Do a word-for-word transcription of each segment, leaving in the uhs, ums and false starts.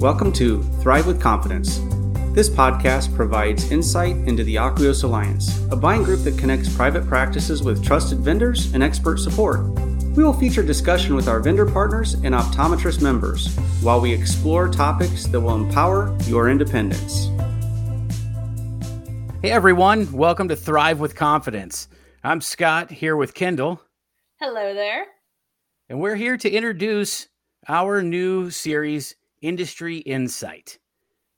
Welcome to Thrive with Confidence. This podcast provides insight into the Acquios Alliance, a buying group that connects private practices with trusted vendors and expert support. We will feature discussion with our vendor partners and optometrist members while we explore topics that will empower your independence. Hey everyone, welcome to Thrive with Confidence. I'm Scott here with Kendall. Hello there. And we're here to introduce our new series, Industry Insight.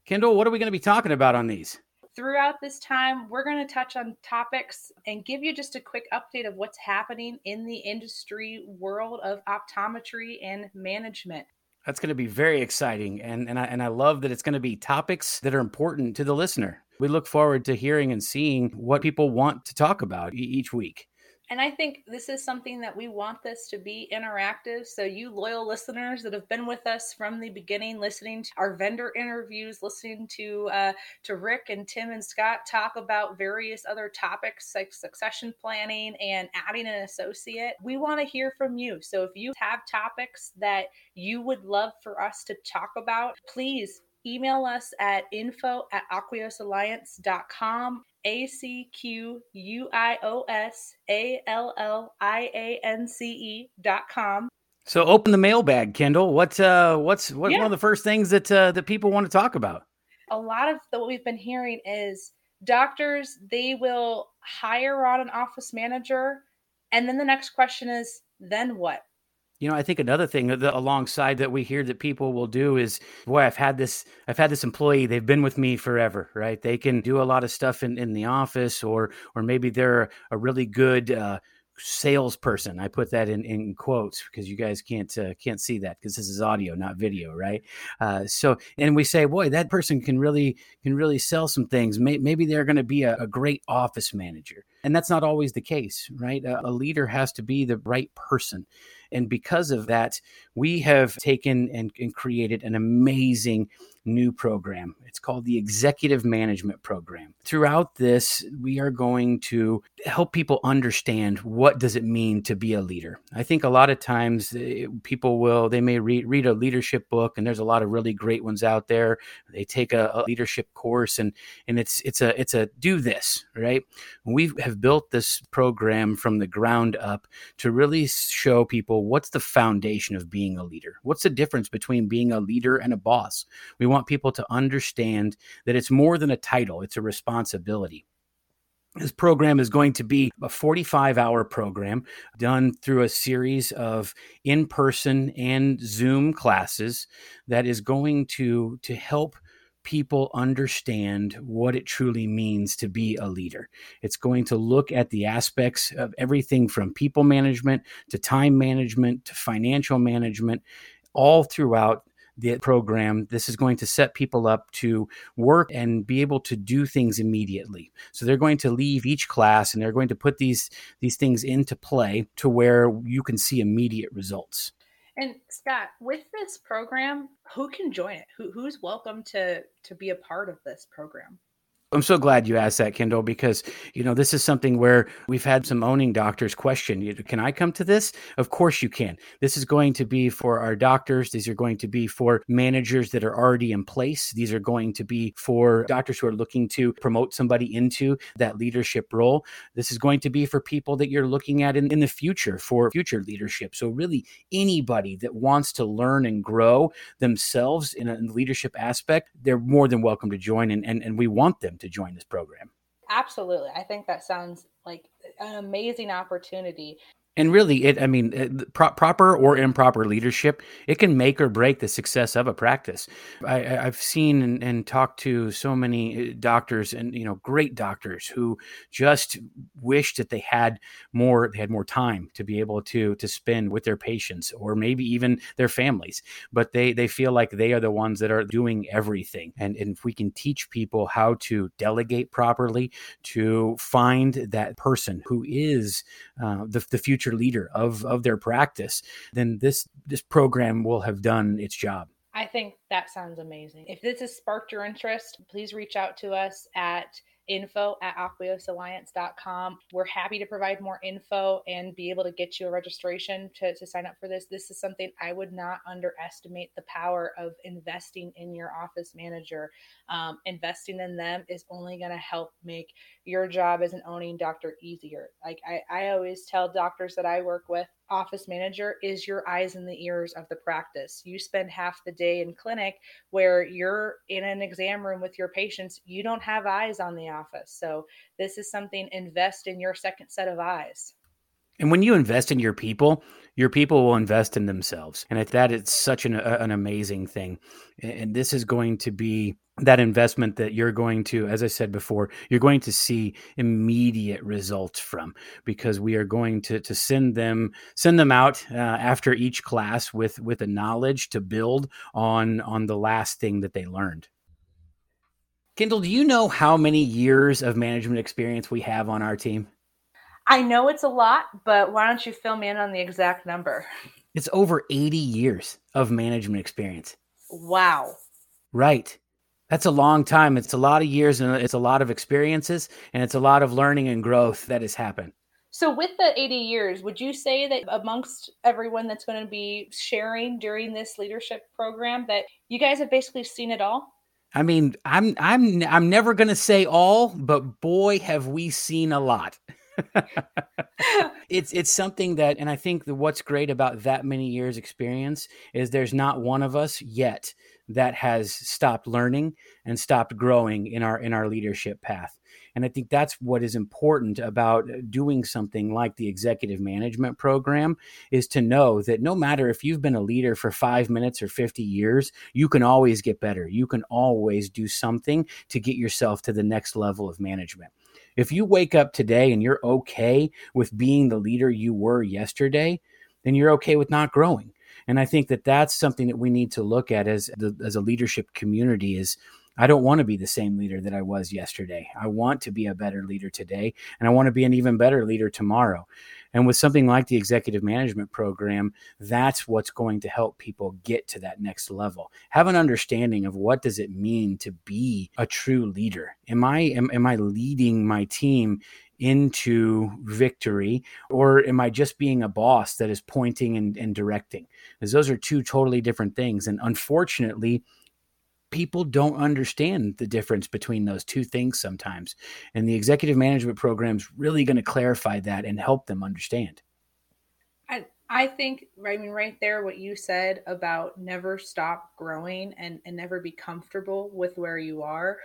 Kendall, what are we going to be talking about on these? Throughout this time, we're going to touch on topics and give you just a quick update of what's happening in the industry world of optometry and management. That's going to be very exciting. And, and, I, and I love that it's going to be topics that are important to the listener. We look forward to hearing and seeing what people want to talk about e- each week. And I think this is something that we want this to be interactive. So you loyal listeners that have been with us from the beginning, listening to our vendor interviews, listening to uh, to Rick and Tim and Scott talk about various other topics like succession planning and adding an associate, we want to hear from you. So if you have topics that you would love for us to talk about, please email us at info at acquios alliance dot com. A C Q U I O S A L L I A N C E dot com. So open the mailbag, Kendall. What, uh, what's what, yeah. One of the first things that uh, that people want to talk about? A lot of the, what we've been hearing is doctors, they will hire on an office manager. And then the next question is, then what? You know, I think another thing that alongside that we hear that people will do is, boy, I've had this, I've had this employee, they've been with me forever, right? They can do a lot of stuff in, in the office, or or maybe they're a really good uh, salesperson. I put that in, in quotes because you guys can't uh, can't see that because this is audio, not video, right? Uh, so, and we say, boy, that person can really can really sell some things. Maybe they're going to be a, a great office manager. And that's not always the case, right? A leader has to be the right person. And because of that, we have taken and, and created an amazing new program. It's called the Executive Management Program. Throughout this, we are going to help people understand what does it mean to be a leader. I think a lot of times people will, they may read, read a leadership book, and there's a lot of really great ones out there. They take a, a leadership course, and and it's it's a it's a do this, right? We have built this program from the ground up to really show people what's the foundation of being a leader. What's the difference between being a leader and a boss? We want people to understand that it's more than a title, it's a responsibility. This program is going to be a forty-five hour program done through a series of in-person and Zoom classes that is going to, to help people understand what it truly means to be a leader. It's going to look at the aspects of everything from people management to time management to financial management, all throughout the program. This is going to set people up to work and be able to do things immediately. So they're going to leave each class and they're going to put these, these things into play to where you can see immediate results. And Scott, with this program, who can join it? Who, who's welcome to, to be a part of this program? I'm so glad you asked that, Kendall, because, you know, this is something where we've had some owning doctors question, can I come to this? Of course you can. This is going to be for our doctors. These are going to be for managers that are already in place. These are going to be for doctors who are looking to promote somebody into that leadership role. This is going to be for people that you're looking at in, in the future for future leadership. So really anybody that wants to learn and grow themselves in a leadership aspect, they're more than welcome to join, and, and, and we want them to join this program. Absolutely. I think that sounds like an amazing opportunity. And really, it I mean, it, pro- proper or improper leadership, it can make or break the success of a practice. I, I've seen and, and talked to so many doctors, and you know, great doctors who just wish that they had more, they had more time to be able to to spend with their patients, or maybe even their families. But they they feel like they are the ones that are doing everything. And, and if we can teach people how to delegate properly, to find that person who is uh, the the future leader of, of their practice, then this, this program will have done its job. I think that sounds amazing. If this has sparked your interest, please reach out to us at info at acquios alliance dot com. We're happy to provide more info and be able to get you a registration to, to sign up for this. This is something I would not underestimate the power of investing in your office manager. Um, investing in them is only going to help make your job as an owning doctor easier. Like I, I always tell doctors that I work with, office manager is your eyes and the ears of the practice. You spend half the day in clinic where you're in an exam room with your patients. You don't have eyes on the office. So this is something, invest in your second set of eyes. And when you invest in your people, your people will invest in themselves. And at that, it's such an, an amazing thing. And this is going to be that investment that you're going to, as I said before, you're going to see immediate results from, because we are going to to send them send them out uh, after each class with with a knowledge to build on on the last thing that they learned. Kendall, do you know how many years of management experience we have on our team? I know it's a lot, but why don't you fill me in on the exact number? It's over eighty years of management experience. Wow. Right. That's a long time. It's a lot of years, and it's a lot of experiences, and it's a lot of learning and growth that has happened. So with the eighty years, would you say that amongst everyone that's going to be sharing during this leadership program that you guys have basically seen it all? I mean, I'm I'm I'm never going to say all, but boy, have we seen a lot. it's it's something that, and I think the, what's great about that many years experience is there's not one of us yet that has stopped learning and stopped growing in our in our leadership path. And I think that's what is important about doing something like the Executive Management Program, is to know that no matter if you've been a leader for five minutes or fifty years, you can always get better. You can always do something to get yourself to the next level of management. If you wake up today and you're okay with being the leader you were yesterday, then you're okay with not growing. And I think that that's something that we need to look at as the, as a leadership community is, I don't want to be the same leader that I was yesterday. I want to be a better leader today, and I want to be an even better leader tomorrow. And with something like the Executive Management Program, that's what's going to help people get to that next level. Have an understanding of what does it mean to be a true leader. Am I am, am I leading my team into victory, or am I just being a boss that is pointing and, and directing? Because those are two totally different things. And unfortunately, people don't understand the difference between those two things sometimes. And the Executive Management Program is really going to clarify that and help them understand. I, I think, I mean, right there, what you said about never stop growing and, and never be comfortable with where you are.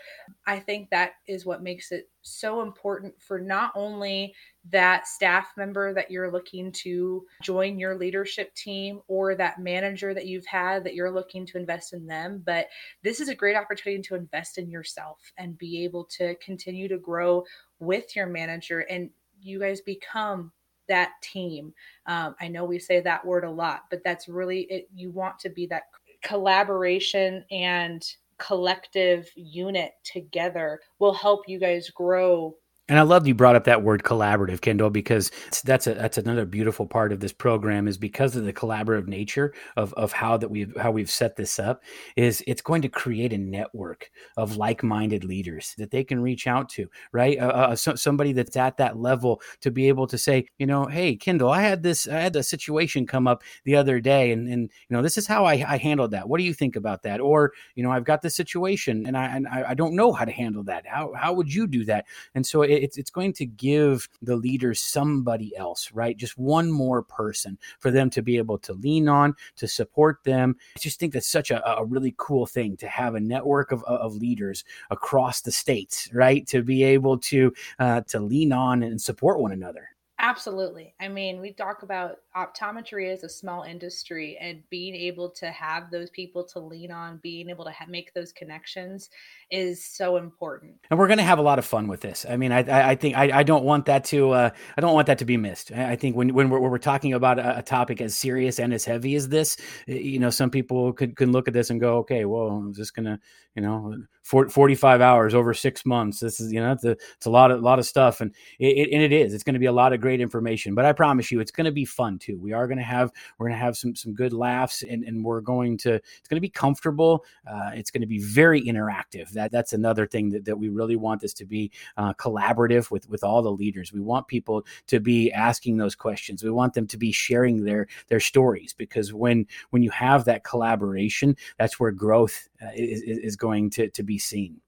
I think that is what makes it so important for not only that staff member that you're looking to join your leadership team, or that manager that you've had that you're looking to invest in them, but this is a great opportunity to invest in yourself and be able to continue to grow with your manager, and you guys become that team. Um, I know we say that word a lot, but that's really it. You want to be that collaboration and collective unit together will help you guys grow. And I love you brought up that word collaborative, Kendall, because that's a, that's another beautiful part of this program, is because of the collaborative nature of, of how that we've, how we've set this up, is it's going to create a network of like-minded leaders that they can reach out to, right? Uh, uh, so, somebody that's at that level to be able to say, you know, hey, Kendall, I had this, I had a situation come up the other day, and, and, you know, this is how I, I handled that. What do you think about that? Or, you know, I've got this situation and I, and I, I don't know how to handle that. How, how would you do that? And so it, It's it's going to give the leaders somebody else, right? Just one more person for them to be able to lean on, to support them. I just think that's such a, a really cool thing, to have a network of, of leaders across the states, right? To be able to uh, to lean on and support one another. Absolutely. I mean, we talk about optometry as a small industry, and being able to have those people to lean on, being able to ha- make those connections is so important. And we're going to have a lot of fun with this. I mean, I, I, I think I, I don't want that to uh, I don't want that to be missed. I think when when we're, when we're talking about a, a topic as serious and as heavy as this, you know, some people could can look at this and go, okay, well, I'm just going to, you know, forty-five hours over six months. This is, you know, it's a, it's a lot of a lot of stuff, and it, it and it is. It's going to be a lot of great great information, but I promise you, it's going to be fun too. We are going to have, we're going to have some, some good laughs, and, and we're going to, it's going to be comfortable. Uh, it's going to be very interactive. That that's another thing that, that we really want this to be uh, collaborative with, with all the leaders. We want people to be asking those questions. We want them to be sharing their, their stories, because when, when you have that collaboration, that's where growth uh, is, is going to, to be seen.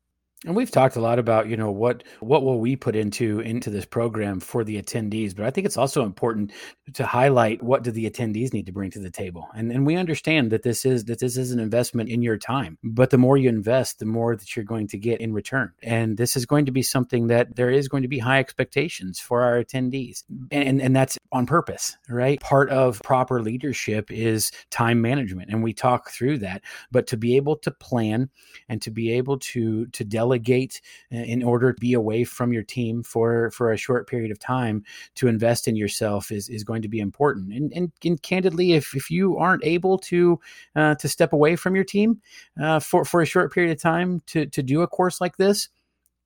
And we've talked a lot about, you know, what what will we put into into this program for the attendees, but I think it's also important to highlight what do the attendees need to bring to the table. And and we understand that this is that this is an investment in your time, but the more you invest, the more that you're going to get in return. And this is going to be something that there is going to be high expectations for our attendees, and and that's on purpose, right? Part of proper leadership is time management, and we talk through that. But to be able to plan and to be able to to delegate Delegate in order to be away from your team for, for a short period of time to invest in yourself is, is going to be important. And, and, and candidly, if, if you aren't able to uh, to step away from your team uh, for, for a short period of time to, to do a course like this,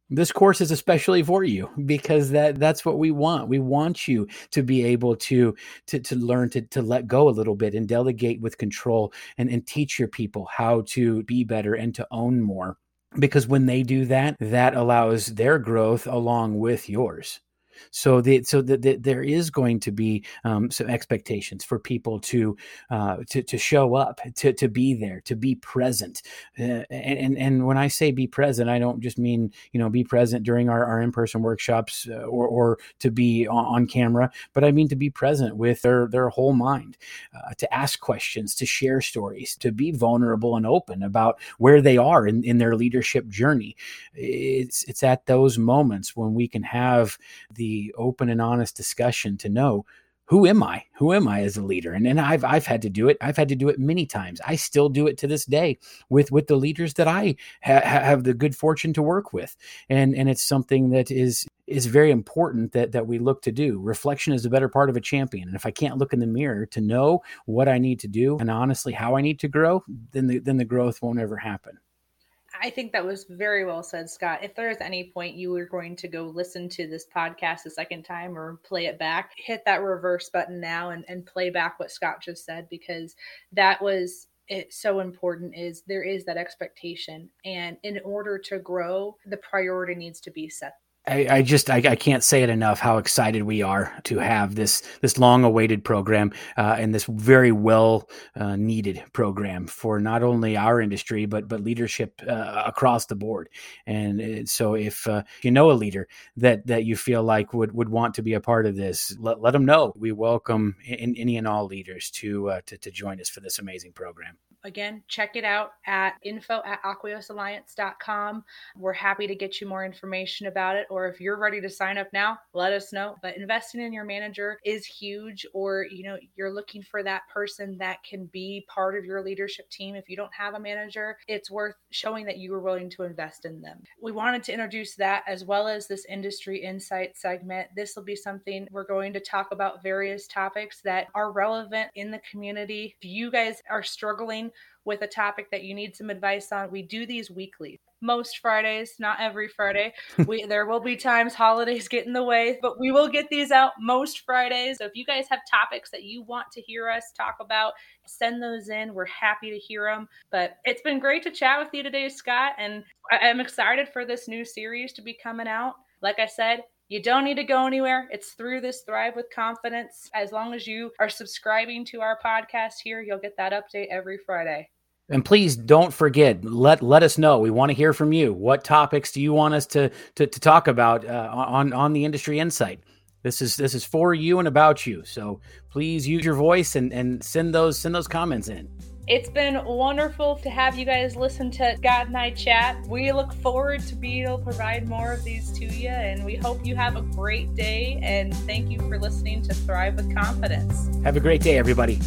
this course is especially for you, because that, that's what we want. We want you to be able to, to, to learn to, to let go a little bit and delegate with control, and, and teach your people how to be better and to own more. Because when they do that, that allows their growth along with yours. So, the, so the, the, there is going to be um, some expectations for people to uh, to, to show up, to to be there, to be present. Uh, and and when I say be present, I don't just mean, you know, be present during our, our in-person workshops uh, or or to be on, on camera, but I mean to be present with their their whole mind, uh, to ask questions, to share stories, to be vulnerable and open about where they are in, in their leadership journey. It's it's at those moments when we can have the The open and honest discussion to know, who am I? Who am I as a leader? And and I've I've had to do it. I've had to do it many times. I still do it to this day with, with the leaders that I ha- have the good fortune to work with. And and it's something that is is very important that that we look to do. Reflection is the better part of a champion. And if I can't look in the mirror to know what I need to do and honestly how I need to grow, then the, then the growth won't ever happen. I think that was very well said, Scott. If there is any point you were going to go listen to this podcast a second time or play it back, hit that reverse button now and, and play back what Scott just said, because that was it. So important is there is that expectation. And in order to grow, the priority needs to be set. I, I just, I, I can't say it enough how excited we are to have this, this long awaited program uh, and this very well uh, needed program for not only our industry, but, but leadership uh, across the board. And so if uh, you know a leader that, that you feel like would, would want to be a part of this, let, let them know. We welcome in, any and all leaders to, uh, to, to join us for this amazing program. Again, check it out at info at acquios alliance dot com. We're happy to get you more information about it. Or if you're ready to sign up now, let us know. But investing in your manager is huge. Or, you know, you're looking for that person that can be part of your leadership team. If you don't have a manager, it's worth showing that you were willing to invest in them. We wanted to introduce that as well as this industry insight segment. This will be something we're going to talk about various topics that are relevant in the community. If you guys are struggling with a topic that you need some advice on, we do these weekly. Most Fridays, not every Friday. We there will be times holidays get in the way, but we will get these out most Fridays. So if you guys have topics that you want to hear us talk about, send those in. We're happy to hear them. But it's been great to chat with you today, Scott. And I'm excited for this new series to be coming out. Like I said, you don't need to go anywhere. It's through this Thrive with Confidence. As long as you are subscribing to our podcast here, you'll get that update every Friday. And please don't forget, let let us know. We want to hear from you. What topics do you want us to to, to talk about uh, on, on the Industry Insight? This is this is for you and about you. So please use your voice and, and send those send those comments in. It's been wonderful to have you guys listen to Scott and I chat. We look forward to being able to provide more of these to you, and we hope you have a great day, and thank you for listening to Thrive with Confidence. Have a great day, everybody.